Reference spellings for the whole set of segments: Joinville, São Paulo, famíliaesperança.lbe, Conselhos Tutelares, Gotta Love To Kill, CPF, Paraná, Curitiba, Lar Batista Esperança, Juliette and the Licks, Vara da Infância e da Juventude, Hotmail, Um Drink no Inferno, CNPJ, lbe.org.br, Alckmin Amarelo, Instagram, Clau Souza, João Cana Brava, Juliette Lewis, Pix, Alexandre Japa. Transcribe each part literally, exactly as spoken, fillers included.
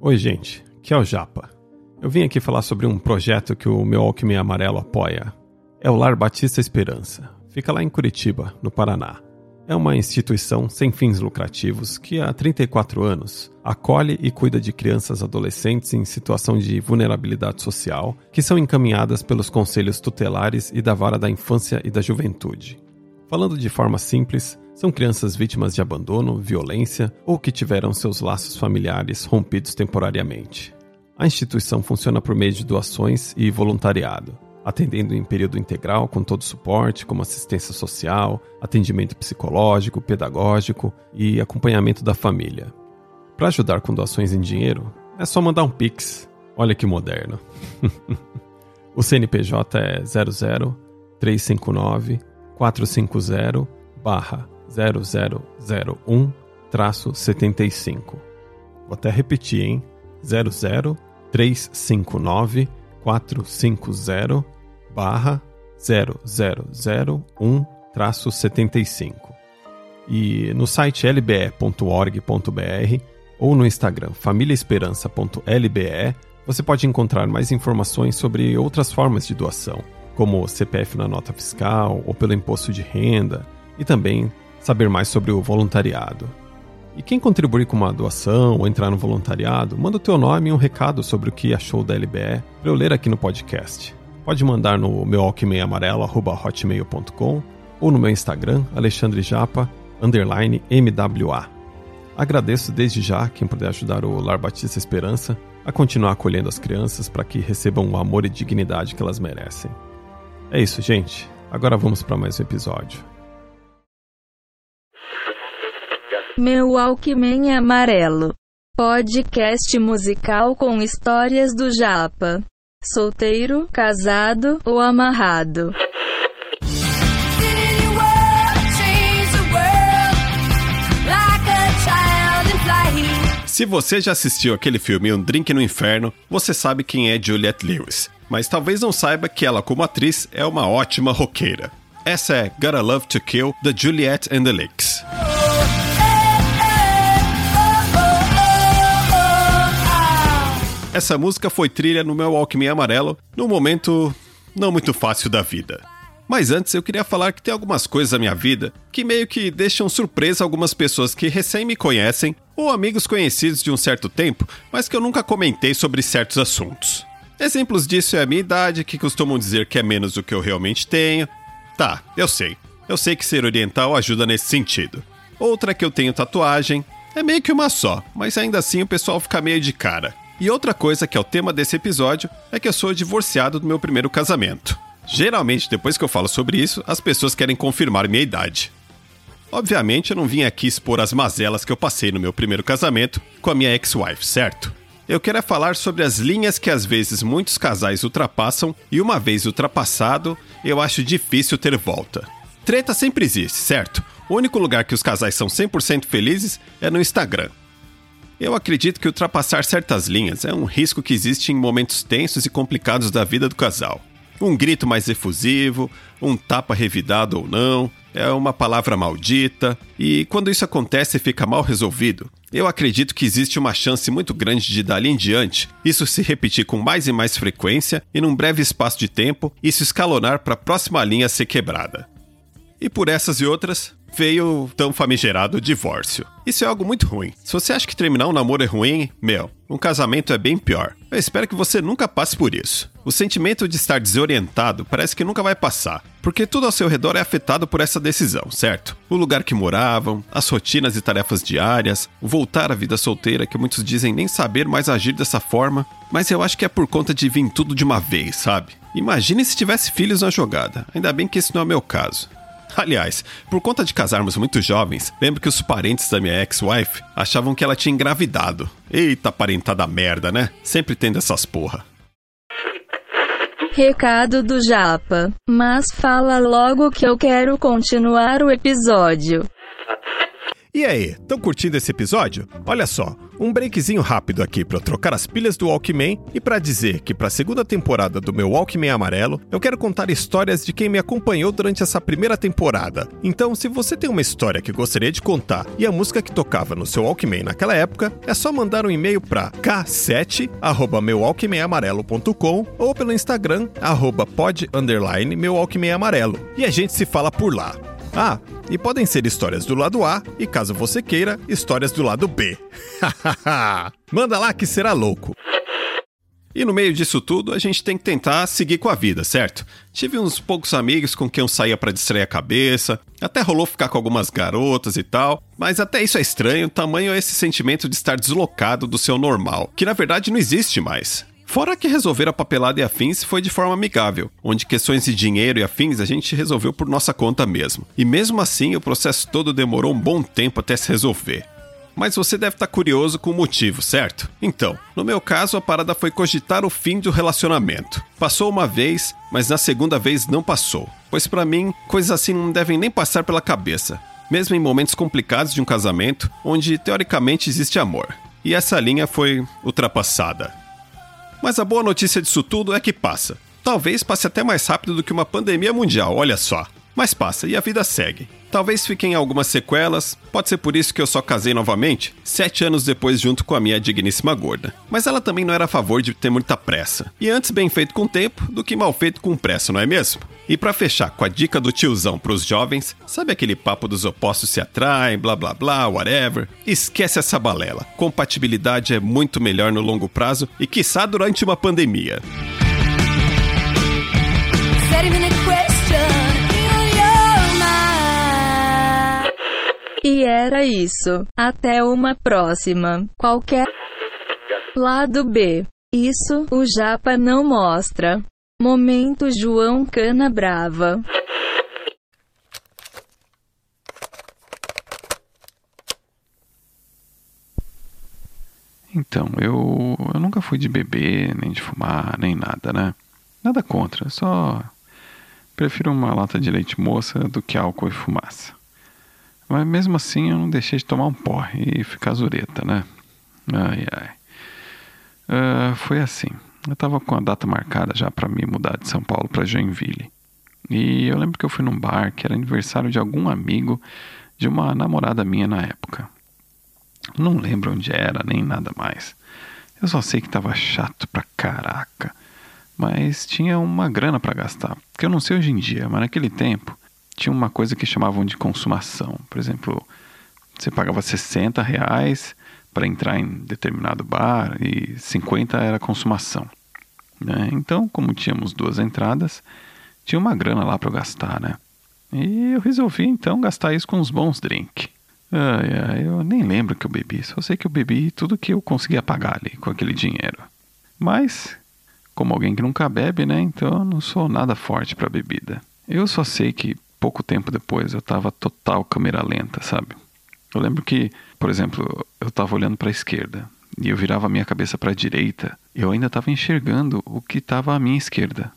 Oi gente, aqui é o Japa. Eu vim aqui falar sobre um projeto que o meu Alckmin Amarelo apoia. É o Lar Batista Esperança. Fica lá em Curitiba, no Paraná. É uma instituição sem fins lucrativos que há trinta e quatro anos acolhe e cuida de crianças e adolescentes em situação de vulnerabilidade social que são encaminhadas pelos Conselhos Tutelares e da Vara da Infância e da Juventude. Falando de forma simples, são crianças vítimas de abandono, violência ou que tiveram seus laços familiares rompidos temporariamente. A instituição funciona por meio de doações e voluntariado, atendendo em período integral com todo suporte, como assistência social, atendimento psicológico, pedagógico e acompanhamento da família. Para ajudar com doações em dinheiro, é só mandar um Pix. Olha que moderno. O C N P J é zero zero três cinco nove quatro cinco zero barra zero zero zero um traço setenta e cinco. Vou até repetir, hein? zero zero três cinco nove quatro cinco zero barra zero zero zero um traço setenta e cinco. E no site l b e ponto org ponto b r ou no Instagram família esperança ponto l b e você pode encontrar mais informações sobre outras formas de doação, como C P F na nota fiscal ou pelo imposto de renda, e também saber mais sobre o voluntariado. E quem contribuir com uma doação ou entrar no voluntariado, manda o teu nome e um recado sobre o que achou da L B E para eu ler aqui no podcast. Pode mandar no meu walkman amarelo arroba hotmail ponto com ou no meu Instagram, Alexandre Japa, underline M W A. Agradeço desde já quem puder ajudar o Lar Batista Esperança a continuar acolhendo as crianças para que recebam o amor e dignidade que elas merecem. É isso, gente. Agora vamos para mais um episódio. Meu Alckmin Amarelo. Podcast musical com histórias do Japa. Solteiro, casado ou amarrado. Se você já assistiu aquele filme Um Drink no Inferno, você sabe quem é Juliette Lewis. Mas talvez não saiba que ela, como atriz, é uma ótima roqueira. Essa é Gotta Love To Kill, da Juliette and the Licks. Essa música foi trilha no meu Alckmin Amarelo, num momento não muito fácil da vida. Mas antes eu queria falar que tem algumas coisas na minha vida que meio que deixam surpresa algumas pessoas que recém me conhecem ou amigos conhecidos de um certo tempo, mas que eu nunca comentei sobre certos assuntos. Exemplos disso é a minha idade, que costumam dizer que é menos do que eu realmente tenho. Tá, eu sei. Eu sei que ser oriental ajuda nesse sentido. Outra é que eu tenho tatuagem. É meio que uma só, mas ainda assim o pessoal fica meio de cara. E outra coisa que é o tema desse episódio é que eu sou divorciado do meu primeiro casamento. Geralmente, depois que eu falo sobre isso, as pessoas querem confirmar minha idade. Obviamente, eu não vim aqui expor as mazelas que eu passei no meu primeiro casamento com a minha ex-wife, certo? Eu quero é falar sobre as linhas que às vezes muitos casais ultrapassam e uma vez ultrapassado, eu acho difícil ter volta. Treta sempre existe, certo? O único lugar que os casais são cem por cento felizes é no Instagram. Eu acredito que ultrapassar certas linhas é um risco que existe em momentos tensos e complicados da vida do casal. Um grito mais efusivo, um tapa revidado ou não, é uma palavra maldita, e quando isso acontece e fica mal resolvido, eu acredito que existe uma chance muito grande de dali em diante isso se repetir com mais e mais frequência e num breve espaço de tempo e se escalonar para a próxima linha ser quebrada. E por essas e outras, veio o tão famigerado divórcio. Isso é algo muito ruim. Se você acha que terminar um namoro é ruim, meu, um casamento é bem pior. Eu espero que você nunca passe por isso. O sentimento de estar desorientado parece que nunca vai passar, porque tudo ao seu redor é afetado por essa decisão, certo? O lugar que moravam, as rotinas e tarefas diárias, o voltar à vida solteira que muitos dizem nem saber mais agir dessa forma, mas eu acho que é por conta de vir tudo de uma vez, sabe? Imagine se tivesse filhos na jogada, ainda bem que esse não é o meu caso. Aliás, por conta de casarmos muito jovens, lembro que os parentes da minha ex-wife achavam que ela tinha engravidado. Eita, parentada merda, né? Sempre tendo essas porra. Recado do Japa. Mas fala logo que eu quero continuar o episódio. E aí, estão curtindo esse episódio? Olha só, um breakzinho rápido aqui para trocar as pilhas do Alckmin e para dizer que para a segunda temporada do meu Alckmin Amarelo, eu quero contar histórias de quem me acompanhou durante essa primeira temporada. Então, se você tem uma história que gostaria de contar e a música que tocava no seu Alckmin naquela época, é só mandar um e-mail para k sete arroba meu alckmin amarelo ponto com ou pelo Instagram arroba pod underline meu Alckmin Amarelo. E a gente se fala por lá. Ah, e podem ser histórias do lado A e, caso você queira, histórias do lado B. Manda lá que será louco. E no meio disso tudo, a gente tem que tentar seguir com a vida, certo? Tive uns poucos amigos com quem eu saía pra distrair a cabeça, até rolou ficar com algumas garotas e tal, mas até isso é estranho, tamanho é esse sentimento de estar deslocado do seu normal, que na verdade não existe mais. Fora que resolver a papelada e afins foi de forma amigável, onde questões de dinheiro e afins a gente resolveu por nossa conta mesmo. E mesmo assim, o processo todo demorou um bom tempo até se resolver. Mas você deve estar curioso com o motivo, certo? Então, no meu caso, a parada foi cogitar o fim do relacionamento. Passou uma vez, mas na segunda vez não passou. Pois pra mim, coisas assim não devem nem passar pela cabeça. Mesmo em momentos complicados de um casamento, onde teoricamente existe amor. E essa linha foi ultrapassada. Mas a boa notícia disso tudo é que passa. Talvez passe até mais rápido do que uma pandemia mundial, olha só. Mas passa e a vida segue. Talvez fiquem algumas sequelas, pode ser por isso que eu só casei novamente, sete anos depois junto com a minha digníssima gorda. Mas ela também não era a favor de ter muita pressa. E antes bem feito com tempo do que mal feito com pressa, não é mesmo? E pra fechar com a dica do tiozão pros jovens, sabe aquele papo dos opostos se atraem, blá blá blá, whatever? Esquece essa balela. Compatibilidade é muito melhor no longo prazo e quiçá durante uma pandemia. E era isso. Até uma próxima. Qualquer lado B. Isso, o Japa não mostra. Momento João Cana Brava. Então, eu, eu nunca fui de beber, nem de fumar, nem nada, né? Nada contra, só prefiro uma lata de leite moça do que álcool e fumaça. Mas mesmo assim eu não deixei de tomar um porre e ficar zureta, né? Ai, ai. Uh, foi assim. Eu tava com a data marcada já pra me mudar de São Paulo pra Joinville. E eu lembro que eu fui num bar que era aniversário de algum amigo de uma namorada minha na época. Não lembro onde era, nem nada mais. Eu só sei que tava chato pra caraca. Mas tinha uma grana pra gastar. Que eu não sei hoje em dia, mas naquele tempo tinha uma coisa que chamavam de consumação. Por exemplo, você pagava sessenta reais para entrar em determinado bar e cinquenta era consumação, né? Então, como tínhamos duas entradas, tinha uma grana lá para eu gastar, né? E eu resolvi, então, gastar isso com uns bons drinks. Ai, ai, eu nem lembro que eu bebi, só sei que eu bebi tudo que eu conseguia pagar ali com aquele dinheiro. Mas, como alguém que nunca bebe, né? Então, eu não sou nada forte para bebida. Eu só sei que pouco tempo depois eu tava total câmera lenta, sabe? Eu lembro que, por exemplo, eu tava olhando pra esquerda e eu virava a minha cabeça pra direita, eu ainda tava enxergando o que tava à minha esquerda.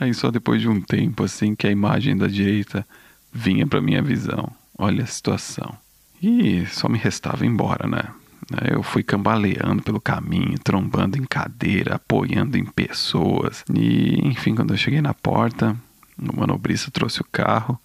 Aí só depois de um tempo, assim, que a imagem da direita vinha pra minha visão. Olha a situação. E só me restava ir embora, né? Eu fui cambaleando pelo caminho, trombando em cadeira, apoiando em pessoas. E, enfim, quando eu cheguei na porta, o manobrista trouxe o carro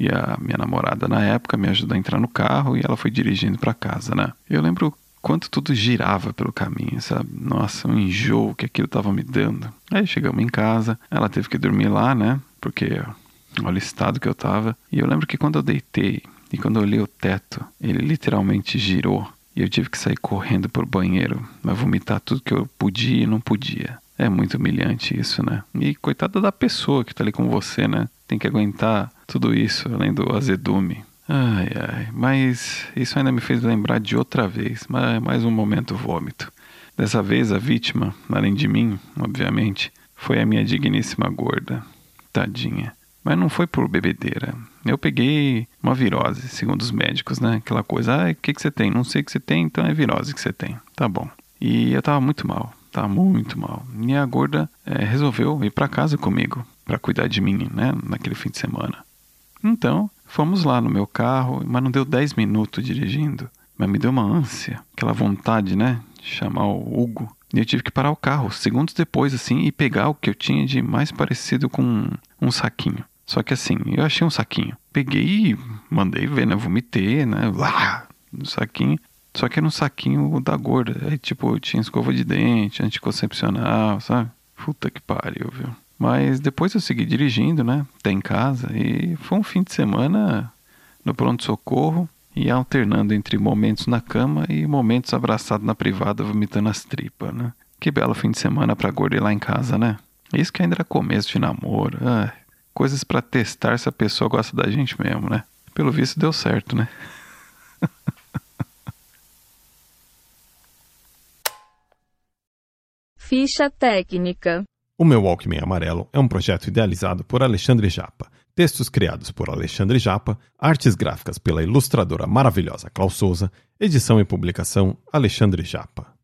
e a minha namorada, na época, me ajudou a entrar no carro e ela foi dirigindo para casa, né? Eu lembro quanto tudo girava pelo caminho, sabe? Nossa, um enjoo que aquilo tava me dando. Aí chegamos em casa, ela teve que dormir lá, né? Porque olha o estado que eu tava. E eu lembro que quando eu deitei e quando eu olhei o teto, ele literalmente girou. E eu tive que sair correndo pro banheiro, mas vomitar tudo que eu podia e não podia. É muito humilhante isso, né? E coitada da pessoa que tá ali com você, né? Tem que aguentar tudo isso, além do azedume. Ai, ai. Mas isso ainda me fez lembrar de outra vez. Mas mais um momento vômito. Dessa vez a vítima, além de mim, obviamente, foi a minha digníssima gorda. Tadinha. Mas não foi por bebedeira. Eu peguei uma virose, segundo os médicos, né? Aquela coisa, ah, o que, que você tem? Não sei o que você tem, então é virose que você tem. Tá bom. E eu tava muito mal, tava muito mal. E a gorda é, resolveu ir pra casa comigo, pra cuidar de mim, né? Naquele fim de semana. Então, Fomos lá no meu carro, mas não deu dez minutos dirigindo. Mas me deu uma ânsia, aquela vontade, né, de chamar o Hugo. E eu tive que parar o carro, segundos depois, assim, e pegar o que eu tinha de mais parecido com um, um saquinho. Só que assim, eu achei um saquinho. Peguei e mandei ver, né, vomitei, né, lá, no saquinho. Só que era um saquinho da gorda. Aí, tipo, eu tinha escova de dente, anticoncepcional, sabe? Puta que pariu, viu? Mas depois eu segui dirigindo, né, até em casa. E foi um fim de semana no pronto-socorro. E alternando entre momentos na cama e momentos abraçado na privada, vomitando as tripas, né? Que belo fim de semana pra gorda lá em casa, né? Isso que ainda era começo de namoro. Ai, coisas pra testar se a pessoa gosta da gente mesmo, né? Pelo visto deu certo, né? Ficha técnica. O Meu Alckmin Amarelo é um projeto idealizado por Alexandre Japa. Textos criados por Alexandre Japa, artes gráficas pela ilustradora maravilhosa Clau Souza, edição e publicação Alexandre Japa.